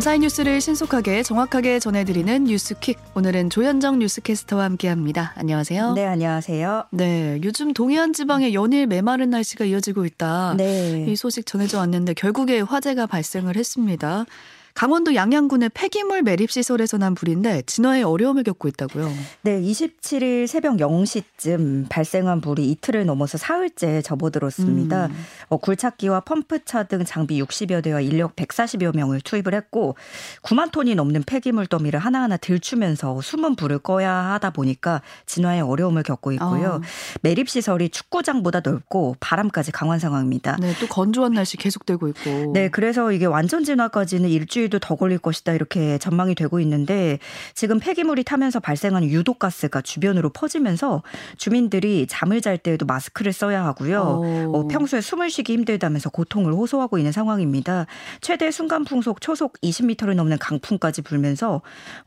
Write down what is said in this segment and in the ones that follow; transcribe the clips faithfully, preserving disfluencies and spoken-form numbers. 감사의 뉴스를 신속하게 정확하게 전해드리는 뉴스퀵. 오늘은 조현정 뉴스캐스터와 함께합니다. 안녕하세요. 네, 안녕하세요. 네, 요즘 동해안 지방에 연일 메마른 날씨가 이어지고 있다. 네. 이 소식 전해져 왔는데 결국에 화재가 발생을 했습니다. 강원도 양양군의 폐기물 매립시설에서 난 불인데 진화에 어려움을 겪고 있다고요. 네, 이십칠일 새벽 영시쯤 발생한 불이 이틀을 넘어서 사흘째 접어들었습니다. 음. 어, 굴착기와 펌프차 등 장비 육십여 대와 인력 백사십여 명을 투입을 했고 구만 톤이 넘는 폐기물 더미를 하나하나 들추면서 숨은 불을 꺼야 하다 보니까 진화에 어려움을 겪고 있고요. 아. 매립시설이 축구장보다 넓고 바람까지 강한 상황입니다. 네, 또 건조한 날씨 계속되고 있고. 네, 그래서 이게 완전 진화까지는 일주일 일도 더 걸릴 것이다 이렇게 전망이 되고 있는데 지금 폐기물이 타면서 발생하는 유독가스가 주변으로 퍼지면서 주민들이 잠을 잘 때에도 마스크를 써야 하고요. 어, 평소에 숨을 쉬기 힘들다면서 고통을 호소하고 있는 상황입니다. 최대 순간풍속 초속 이십 미터를 넘는 강풍까지 불면서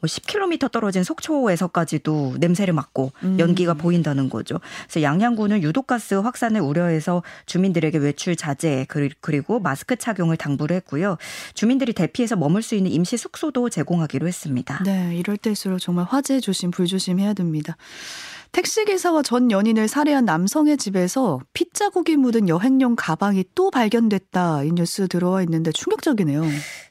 십 킬로미터 떨어진 속초에서까지도 냄새를 맡고 연기가 음. 보인다는 거죠. 그래서 양양군은 유독가스 확산을 우려해서 주민들에게 외출 자제 그리고 마스크 착용을 당부를 했고요. 주민들이 대피해서 머물 수 있는 임시 숙소도 제공하기로 했습니다. 네, 이럴 때일수록 정말 화재 조심, 불조심 해야 됩니다. 택시기사와 전 연인을 살해한 남성의 집에서 핏자국이 묻은 여행용 가방이 또 발견됐다. 이 뉴스 들어와 있는데 충격적이네요.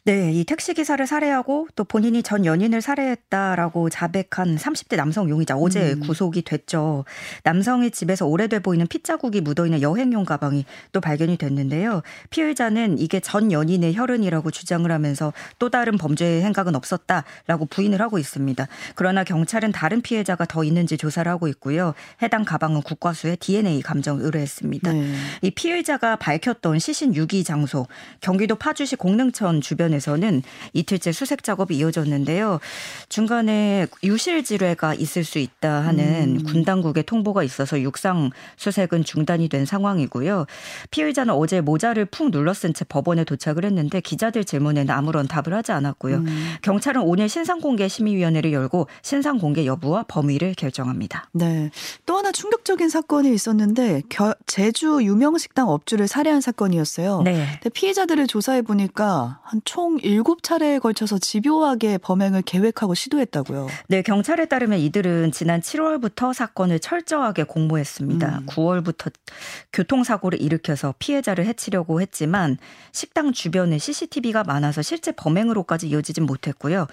네, 이 택시기사를 살해하고 또 본인이 전 연인을 살해했다라고 자백한 삼십 대 남성 용의자 어제 음. 구속이 됐죠. 남성의 집에서 오래돼 보이는 핏자국이 묻어있는 여행용 가방이 또 발견이 됐는데요. 피의자는 이게 전 연인의 혈흔이라고 주장을 하면서 또 다른 범죄의 행각은 없었다라고 부인을 하고 있습니다. 그러나 경찰은 다른 피해자가 더 있는지 조사를 하고 있고요. 해당 가방은 국과수의 디엔에이 감정을 의뢰했습니다. 네. 이 피의자가 밝혔던 시신 유기 장소 경기도 파주시 공릉천 주변에서는 이틀째 수색 작업이 이어졌는데요. 중간에 유실 지뢰가 있을 수 있다 하는 음. 군 당국의 통보가 있어서 육상 수색은 중단이 된 상황이고요. 피의자는 어제 모자를 푹 눌러쓴 채 법원에 도착을 했는데 기자들 질문에는 아무런 답을 하지 않았고요. 음. 경찰은 오늘 신상공개 심의위원회를 열고 신상공개 여부와 범위를 결정합니다. 네, 또 하나 충격적인 사건이 있었는데 겨, 제주 유명 식당 업주를 살해한 사건이었어요. 네. 근데 피해자들을 조사해 보니까 한 총 일곱 차례에 걸쳐서 집요하게 범행을 계획하고 시도했다고요. 네, 경찰에 따르면 이들은 지난 칠월부터 사건을 철저하게 공모했습니다. 음. 구월부터 교통사고를 일으켜서 피해자를 해치려고 했지만 식당 주변에 씨씨티비가 많아서 실제 범행으로까지 이어지진 못했고요.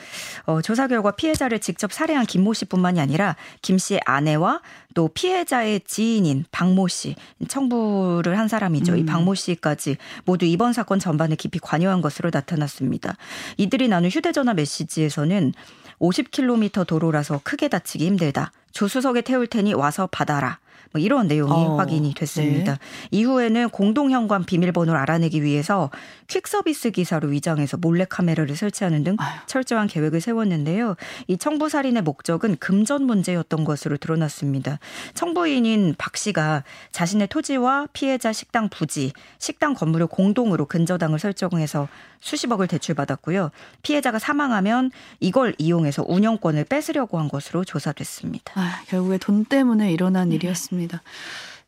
어, 조사 결과 피해자를 직접 살해한 김모 씨뿐만이 아니라 김 씨의 아내 아내와 또 피해자의 지인인 박모 씨, 청부를 한 사람이죠. 음. 이 박모 씨까지 모두 이번 사건 전반에 깊이 관여한 것으로 나타났습니다. 이들이 나눈 휴대전화 메시지에서는 오십 킬로미터 도로라서 크게 다치기 힘들다. 조수석에 태울 테니 와서 받아라. 뭐 이런 내용이 어, 확인이 됐습니다. 네. 이후에는 공동현관 비밀번호를 알아내기 위해서 퀵서비스 기사로 위장해서 몰래카메라를 설치하는 등 아유. 철저한 계획을 세웠는데요. 이 청부살인의 목적은 금전 문제였던 것으로 드러났습니다. 청부인인 박 씨가 자신의 토지와 피해자 식당 부지, 식당 건물을 공동으로 근저당을 설정해서 수십억을 대출받았고요. 피해자가 사망하면 이걸 이용해서 운영권을 뺏으려고 한 것으로 조사됐습니다. 아, 결국에 돈 때문에 일어난 네. 일이었습니다.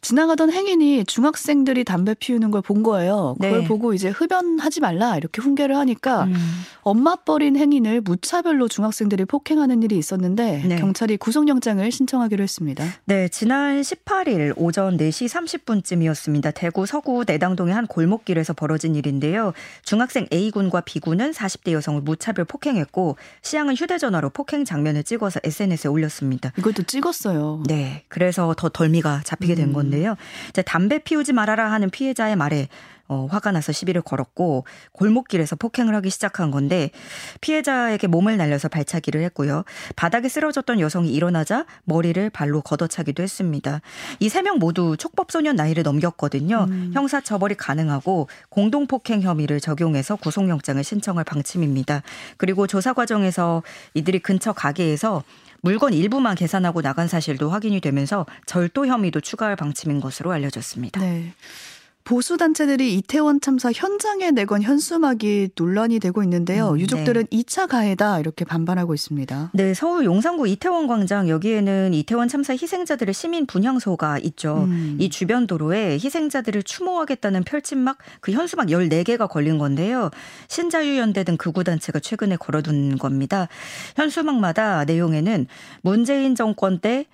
지나가던 행인이 중학생들이 담배 피우는 걸 본 거예요. 그걸 네. 보고 이제 흡연하지 말라 이렇게 훈계를 하니까 음. 엄마 버린 행인을 무차별로 중학생들이 폭행하는 일이 있었는데 네. 경찰이 구속영장을 신청하기로 했습니다. 네, 지난 십팔일 오전 네 시 삼십 분쯤이었습니다. 대구 서구 내당동의 한 골목길에서 벌어진 일인데요. 중학생 A군과 B군은 사십 대 여성을 무차별 폭행했고 시향은 휴대전화로 폭행 장면을 찍어서 에스엔에스에 올렸습니다. 이것도 찍었어요. 네, 그래서 더 덜미가 잡히게 된 음. 건데 데요. 이제 담배 피우지 말아라 하는 피해자의 말에 어, 화가 나서 시비를 걸었고 골목길에서 폭행을 하기 시작한 건데 피해자에게 몸을 날려서 발차기를 했고요. 바닥에 쓰러졌던 여성이 일어나자 머리를 발로 걷어차기도 했습니다. 이 세 명 모두 촉법소년 나이를 넘겼거든요. 음. 형사처벌이 가능하고 공동폭행 혐의를 적용해서 구속영장을 신청할 방침입니다. 그리고 조사 과정에서 이들이 근처 가게에서 물건 일부만 계산하고 나간 사실도 확인이 되면서 절도 혐의도 추가할 방침인 것으로 알려졌습니다. 네. 보수단체들이 이태원 참사 현장에 내건 현수막이 논란이 되고 있는데요. 유족들은 네. 이 차 가해다 이렇게 반발하고 있습니다. 네, 서울 용산구 이태원 광장 여기에는 이태원 참사 희생자들의 시민 분향소가 있죠. 음. 이 주변 도로에 희생자들을 추모하겠다는 펼침막, 그 현수막 열네 개가 걸린 건데요. 신자유연대 등 극우단체가 최근에 걸어둔 겁니다. 현수막마다 내용에는 문재인 정권 때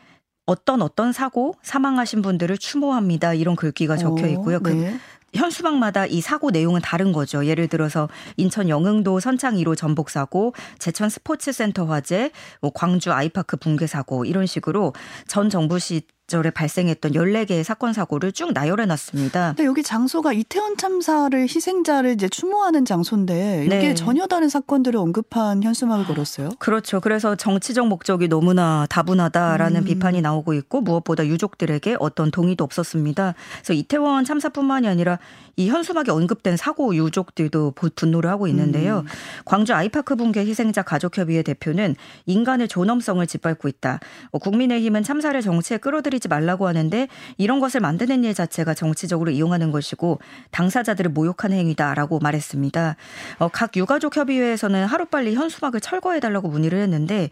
어떤 어떤 사고 사망하신 분들을 추모합니다. 이런 글귀가 적혀 있고요. 오, 네. 그 현수막마다 이 사고 내용은 다른 거죠. 예를 들어서 인천 영흥도 선창 일 호 전복 사고, 제천 스포츠센터 화재, 뭐 광주 아이파크 붕괴 사고 이런 식으로 전 정부 시 절에 발생했던 열네 개의 사건 사고를 쭉 나열해놨습니다. 근데 여기 장소가 이태원 참사를 희생자를 이제 추모하는 장소인데 이게 네. 전혀 다른 사건들을 언급한 현수막을 걸었어요? 그렇죠. 그래서 정치적 목적이 너무나 다분하다라는 음. 비판이 나오고 있고 무엇보다 유족들에게 어떤 동의도 없었습니다. 그래서 이태원 참사뿐만이 아니라 이 현수막에 언급된 사고 유족들도 분노를 하고 있는데요. 음. 광주 아이파크 붕괴 희생자 가족협의회 대표는 인간의 존엄성을 짓밟고 있다. 국민의힘은 참사를 정치에 끌어들이 지 말라고 하는데 이런 것을 만드는 일 자체가 정치적으로 이용하는 것이고 당사자들을 모욕하는 행위다라고 말했습니다. 어, 각 유가족협의회에서는 하루빨리 현수막을 철거해달라고 문의를 했는데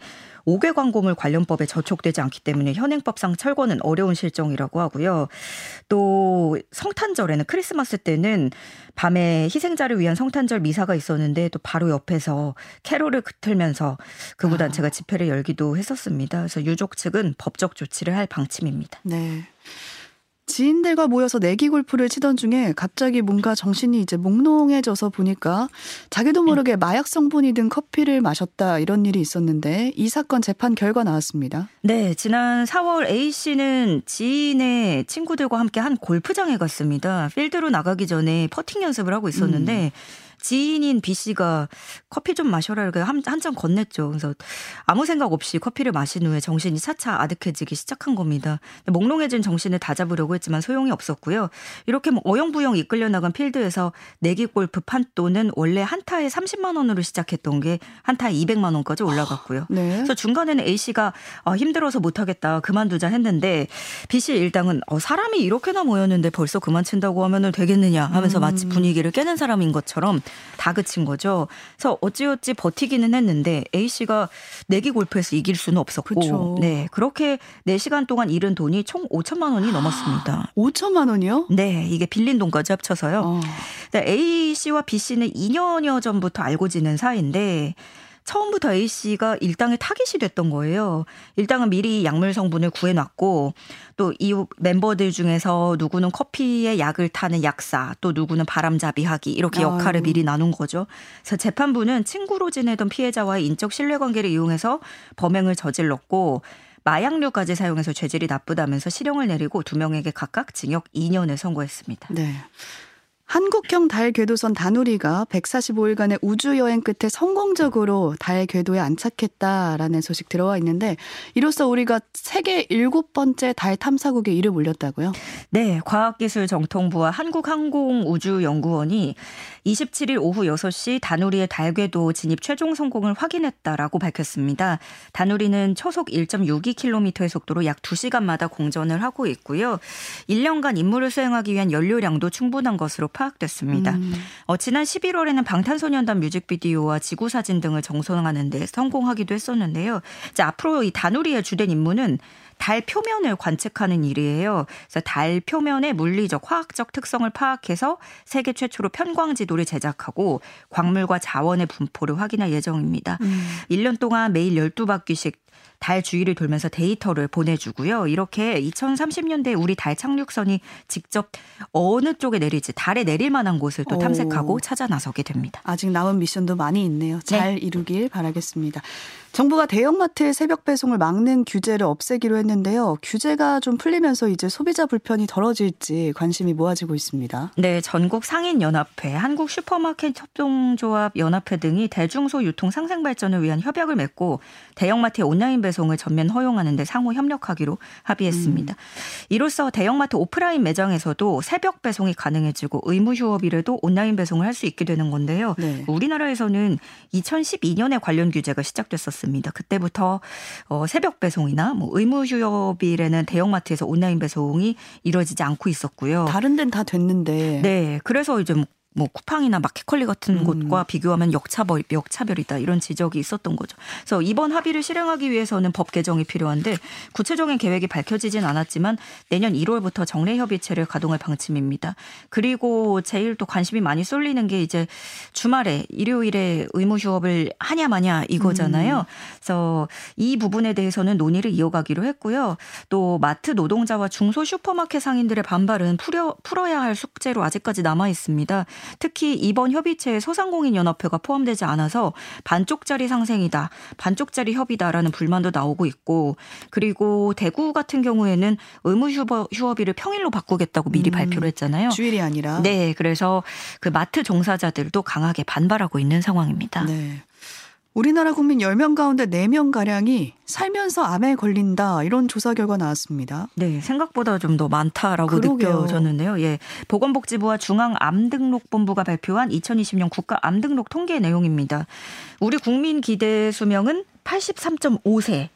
오 개 광고물 관련법에 저촉되지 않기 때문에 현행법상 철거는 어려운 실정이라고 하고요. 또 성탄절에는 크리스마스 때는 밤에 희생자를 위한 성탄절 미사가 있었는데 또 바로 옆에서 캐롤을 틀면서 극우단체가 집회를 열기도 했었습니다. 그래서 유족 측은 법적 조치를 할 방침입니다. 네. 지인들과 모여서 내기 골프를 치던 중에 갑자기 뭔가 정신이 이제 몽롱해져서 보니까 자기도 모르게 마약 성분이 든 커피를 마셨다 이런 일이 있었는데 이 사건 재판 결과 나왔습니다. 네, 지난 사월 A씨는 지인의 친구들과 함께 한 골프장에 갔습니다. 필드로 나가기 전에 퍼팅 연습을 하고 있었는데 음. 지인인 B씨가 커피 좀 마셔라 이렇게 한잔 건넸죠. 그래서 아무 생각 없이 커피를 마신 후에 정신이 차차 아득해지기 시작한 겁니다. 몽롱해진 정신을 다잡으려고 했지만 소용이 없었고요. 이렇게 어영부영 이끌려 나간 필드에서 내기 골프 판돈은 원래 한타에 삼십만 원으로 시작했던 게 한타에 이백만 원까지 올라갔고요. 네. 그래서 중간에는 A씨가 아, 힘들어서 못하겠다 그만두자 했는데 B씨 일당은 어, 사람이 이렇게나 모였는데 벌써 그만친다고 하면 되겠느냐 하면서 마치 분위기를 깨는 사람인 것처럼 다 그친 거죠. 그래서 어찌어찌 버티기는 했는데 A씨가 내기 골프에서 이길 수는 없었고 그렇죠. 네, 그렇게 네 시간 동안 잃은 돈이 총 오천만 원이 넘었습니다. 오천만 원이요? 네. 이게 빌린 돈까지 합쳐서요. 어. A씨와 B씨는 이 년여 전부터 알고 지낸 사이인데 처음부터 A씨가 일당의 타깃이 됐던 거예요. 일당은 미리 약물 성분을 구해놨고 또 이 멤버들 중에서 누구는 커피에 약을 타는 약사 또 누구는 바람잡이하기 이렇게 역할을 아유. 미리 나눈 거죠. 그래서 재판부는 친구로 지내던 피해자와의 인적 신뢰관계를 이용해서 범행을 저질렀고 마약류까지 사용해서 죄질이 나쁘다면서 실형을 내리고 두 명에게 각각 징역 이 년을 선고했습니다. 네. 한국형 달 궤도선 다누리가 백사십오 일간의 우주여행 끝에 성공적으로 달 궤도에 안착했다라는 소식 들어와 있는데 이로써 우리가 세계 일곱 번째 달 탐사국에 이름 올렸다고요? 네. 과학기술정통부와 한국항공우주연구원이 이십칠 일 오후 여섯 시 다누리의 달 궤도 진입 최종 성공을 확인했다라고 밝혔습니다. 다누리는 초속 일 점 육이 킬로미터의 속도로 약 두 시간마다 공전을 하고 있고요. 일 년간 임무를 수행하기 위한 연료량도 충분한 것으로 파악됐습니다. 음. 어, 지난 십일월에는 방탄소년단 뮤직비디오와 지구사진 등을 정성하는 데 성공하기도 했었는데요. 이제 앞으로 이 다누리의 주된 임무는 달 표면을 관측하는 일이에요. 그래서 달 표면의 물리적, 화학적 특성을 파악해서 세계 최초로 편광지도를 제작하고 광물과 자원의 분포를 확인할 예정입니다. 음. 일 년 동안 매일 열두 바퀴씩 달 주위를 돌면서 데이터를 보내주고요. 이렇게 이천삼십 년대에 우리 달 착륙선이 직접 어느 쪽에 내릴지 달에 내릴 만한 곳을 또 탐색하고 오. 찾아 나서게 됩니다. 아직 남은 미션도 많이 있네요. 잘 네. 이루길 바라겠습니다. 정부가 대형마트의 새벽 배송을 막는 규제를 없애기로 했는데요. 규제가 좀 풀리면서 이제 소비자 불편이 덜어질지 관심이 모아지고 있습니다. 네, 전국 상인연합회, 한국슈퍼마켓협동조합연합회 등이 대중소 유통 상생 발전을 위한 협약을 맺고 대형마트의 온라인 배송을 전면 허용하는 데 상호 협력하기로 합의했습니다. 음. 이로써 대형마트 오프라인 매장에서도 새벽 배송이 가능해지고 의무 휴업일에도 온라인 배송을 할 수 있게 되는 건데요. 네. 우리나라에서는 이천십이 년에 관련 규제가 시작됐었습니다. 그때부터 어, 새벽 배송이나 뭐 의무 휴업일에는 대형마트에서 온라인 배송이 이루어지지 않고 있었고요. 다른 데는 다 됐는데. 네. 그래서 이제 뭐 뭐 쿠팡이나 마켓컬리 같은 음. 곳과 비교하면 역차별, 역차별이다 이런 지적이 있었던 거죠. 그래서 이번 합의를 실행하기 위해서는 법 개정이 필요한데 구체적인 계획이 밝혀지진 않았지만 내년 일월부터 정례협의체를 가동할 방침입니다. 그리고 제일 또 관심이 많이 쏠리는 게 이제 주말에 일요일에 의무 휴업을 하냐 마냐 이거잖아요. 음. 그래서 이 부분에 대해서는 논의를 이어가기로 했고요. 또 마트 노동자와 중소 슈퍼마켓 상인들의 반발은 풀어, 풀어야 할 숙제로 아직까지 남아 있습니다. 특히 이번 협의체에 소상공인연합회가 포함되지 않아서 반쪽짜리 상생이다, 반쪽짜리 협의다라는 불만도 나오고 있고, 그리고 대구 같은 경우에는 의무 휴업일을 평일로 바꾸겠다고 미리 음, 발표를 했잖아요. 주일이 아니라. 네, 그래서 그 마트 종사자들도 강하게 반발하고 있는 상황입니다. 네. 우리나라 국민 열 명 가운데 네 명가량이 살면서 암에 걸린다. 이런 조사 결과 나왔습니다. 네. 생각보다 좀 더 많다라고 그러게요. 느껴졌는데요. 예, 보건복지부와 중앙암등록본부가 발표한 이천이십 년 국가암등록 통계 내용입니다. 우리 국민 기대 수명은 팔십삼 점 오 세.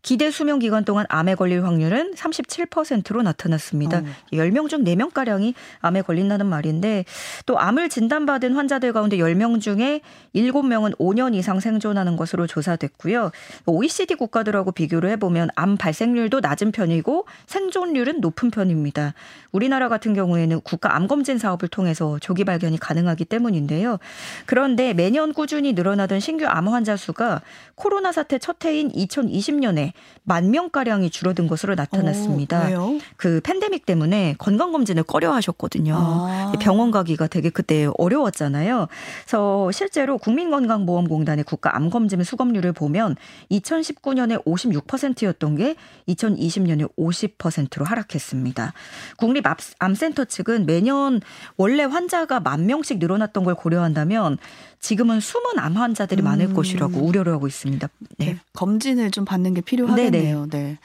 기대 수명 기간 동안 암에 걸릴 확률은 삼십칠 퍼센트로 나타났습니다. 어. 열 명 중 네 명가량이 암에 걸린다는 말인데 또 암을 진단받은 환자들 가운데 열 명 중에 일곱 명은 오 년 이상 생존하는 것으로 조사됐고요. 오이시디 국가들하고 비교를 해보면 암 발생률도 낮은 편이고 생존률은 높은 편입니다. 우리나라 같은 경우에는 국가 암검진 사업을 통해서 조기 발견이 가능하기 때문인데요. 그런데 매년 꾸준히 늘어나던 신규 암 환자 수가 코로나 사태 첫 해인 이천이십 년에 만 명가량이 줄어든 것으로 나타났습니다. 오, 왜요? 그 팬데믹 때문에 건강검진을 꺼려하셨거든요. 아. 병원 가기가 되게 그때 어려웠잖아요. 그래서 실제로 국민건강보험공단의 국가암검진 수검률을 보면 이천십구 년에 오십육 퍼센트였던 게 이천이십 년에 오십 퍼센트로 하락했습니다. 국립암센터 측은 매년 원래 환자가 만 명씩 늘어났던 걸 고려한다면 지금은 숨은 암 환자들이 많을 음. 것이라고 우려를 하고 있습니다. 네. 네, 검진을 좀 받는 게 필요하겠네요. 네.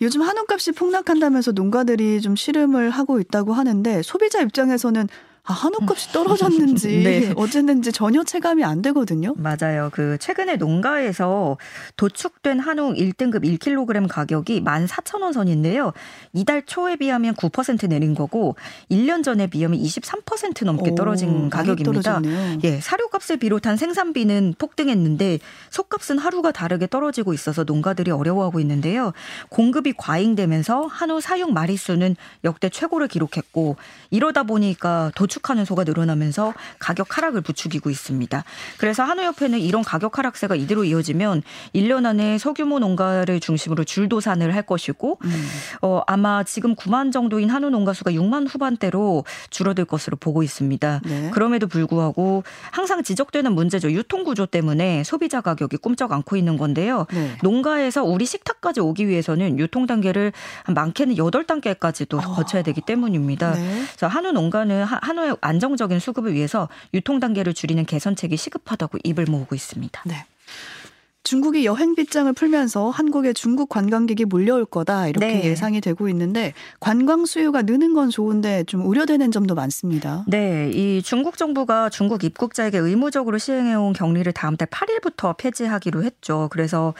요즘 한우값이 폭락한다면서 농가들이 좀 씨름을 하고 있다고 하는데 소비자 입장에서는 아, 한우값이 떨어졌는지 네. 어쨌는지 전혀 체감이 안 되거든요. 맞아요. 그 최근에 농가에서 도축된 한우 일 등급 일 킬로그램 가격이 만 사천 원 선인데요. 이달 초에 비하면 구 퍼센트 내린 거고 일 년 전에 비하면 이십삼 퍼센트 넘게 떨어진 오, 가격입니다. 예, 사료값을 비롯한 생산비는 폭등했는데 속값은 하루가 다르게 떨어지고 있어서 농가들이 어려워하고 있는데요. 공급이 과잉되면서 한우 사육 마리수는 역대 최고를 기록했고 이러다 보니까 도축 축하는 소가 늘어나면서 가격 하락을 부추기고 있습니다. 그래서 한우협회는 이런 가격 하락세가 이대로 이어지면 일 년 안에 소규모 농가를 중심으로 줄도산을 할 것이고 음. 어, 아마 지금 구만 정도인 한우 농가 수가 육만 후반대로 줄어들 것으로 보고 있습니다. 네. 그럼에도 불구하고 항상 지적되는 문제죠. 유통구조 때문에 소비자 가격이 꿈쩍 안고 있는 건데요. 네. 농가에서 우리 식탁까지 오기 위해서는 유통단계를 많게는 여덟 단계까지도 어. 거쳐야 되기 때문입니다. 네. 그래서 한우 농가는 한우 안정적인 수급을 위해서 유통 단계를 줄이는 개선책이 시급하다고 입을 모으고 있습니다. 네. 중국이 여행 빗장을 풀면서 한국에 중국 관광객이 몰려올 거다 이렇게 네. 예상이 되고 있는데 관광 수요가 느는 건 좋은데 좀 우려되는 점도 많습니다. 네, 이 중국 정부가 중국 입국자에게 의무적으로 시행해온 격리를 다음 달 팔 일부터 폐지하기로 했죠. 그래서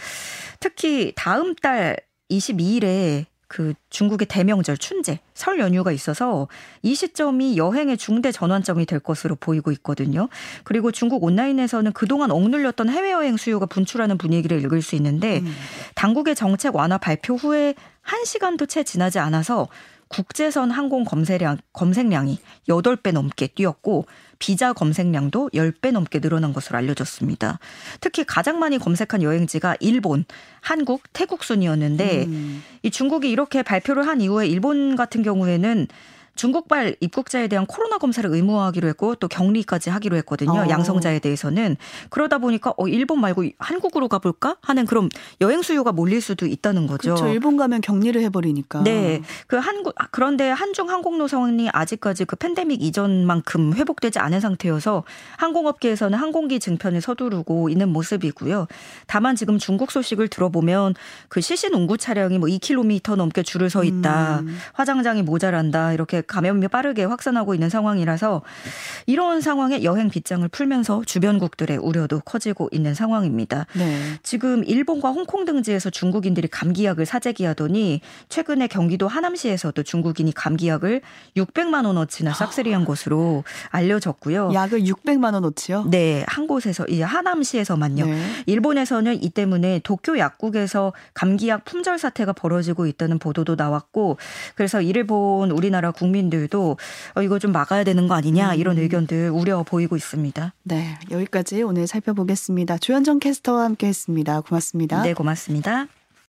특히 다음 달 이십이 일에 그 중국의 대명절 춘제, 설 연휴가 있어서 이 시점이 여행의 중대 전환점이 될 것으로 보이고 있거든요. 그리고 중국 온라인에서는 그동안 억눌렸던 해외여행 수요가 분출하는 분위기를 읽을 수 있는데 음. 당국의 정책 완화 발표 후에 한 시간도 채 지나지 않아서 국제선 항공 검색량, 검색량이 여덟 배 넘게 뛰었고 비자 검색량도 열 배 넘게 늘어난 것으로 알려졌습니다. 특히 가장 많이 검색한 여행지가 일본, 한국, 태국 순이었는데 음. 이 중국이 이렇게 발표를 한 이후에 일본 같은 경우에는 중국발 입국자에 대한 코로나 검사를 의무화하기로 했고 또 격리까지 하기로 했거든요. 어. 양성자에 대해서는. 그러다 보니까 어, 일본 말고 한국으로 가볼까 하는 그런 여행 수요가 몰릴 수도 있다는 거죠. 그렇죠. 일본 가면 격리를 해버리니까. 네. 그 한국, 그런데 한중 항공로 상황이 아직까지 그 팬데믹 이전만큼 회복되지 않은 상태여서 항공업계에서는 항공기 증편을 서두르고 있는 모습이고요. 다만 지금 중국 소식을 들어보면 그 시신 운구 차량이 뭐 이 킬로미터 넘게 줄을 서 있다. 음. 화장장이 모자란다. 이렇게 감염이 빠르게 확산하고 있는 상황이라서 이런 상황에 여행 빗장을 풀면서 주변국들의 우려도 커지고 있는 상황입니다. 네. 지금 일본과 홍콩 등지에서 중국인들이 감기약을 사재기하더니 최근에 경기도 하남시에서도 중국인이 감기약을 육백만 원어치나 싹쓸이한 것으로 알려졌고요. 약을 육백만 원어치요? 네. 한 곳에서 이 하남시에서만요. 네. 일본에서는 이 때문에 도쿄 약국에서 감기약 품절 사태가 벌어지고 있다는 보도도 나왔고 그래서 이를 본 우리나라 국민들도 어, 이거 좀 막아야 되는 거 아니냐 이런 의견들 우려 보이고 있습니다. 네, 여기까지 오늘 살펴보겠습니다. 조현정 캐스터와 함께했습니다. 고맙습니다. 네, 고맙습니다.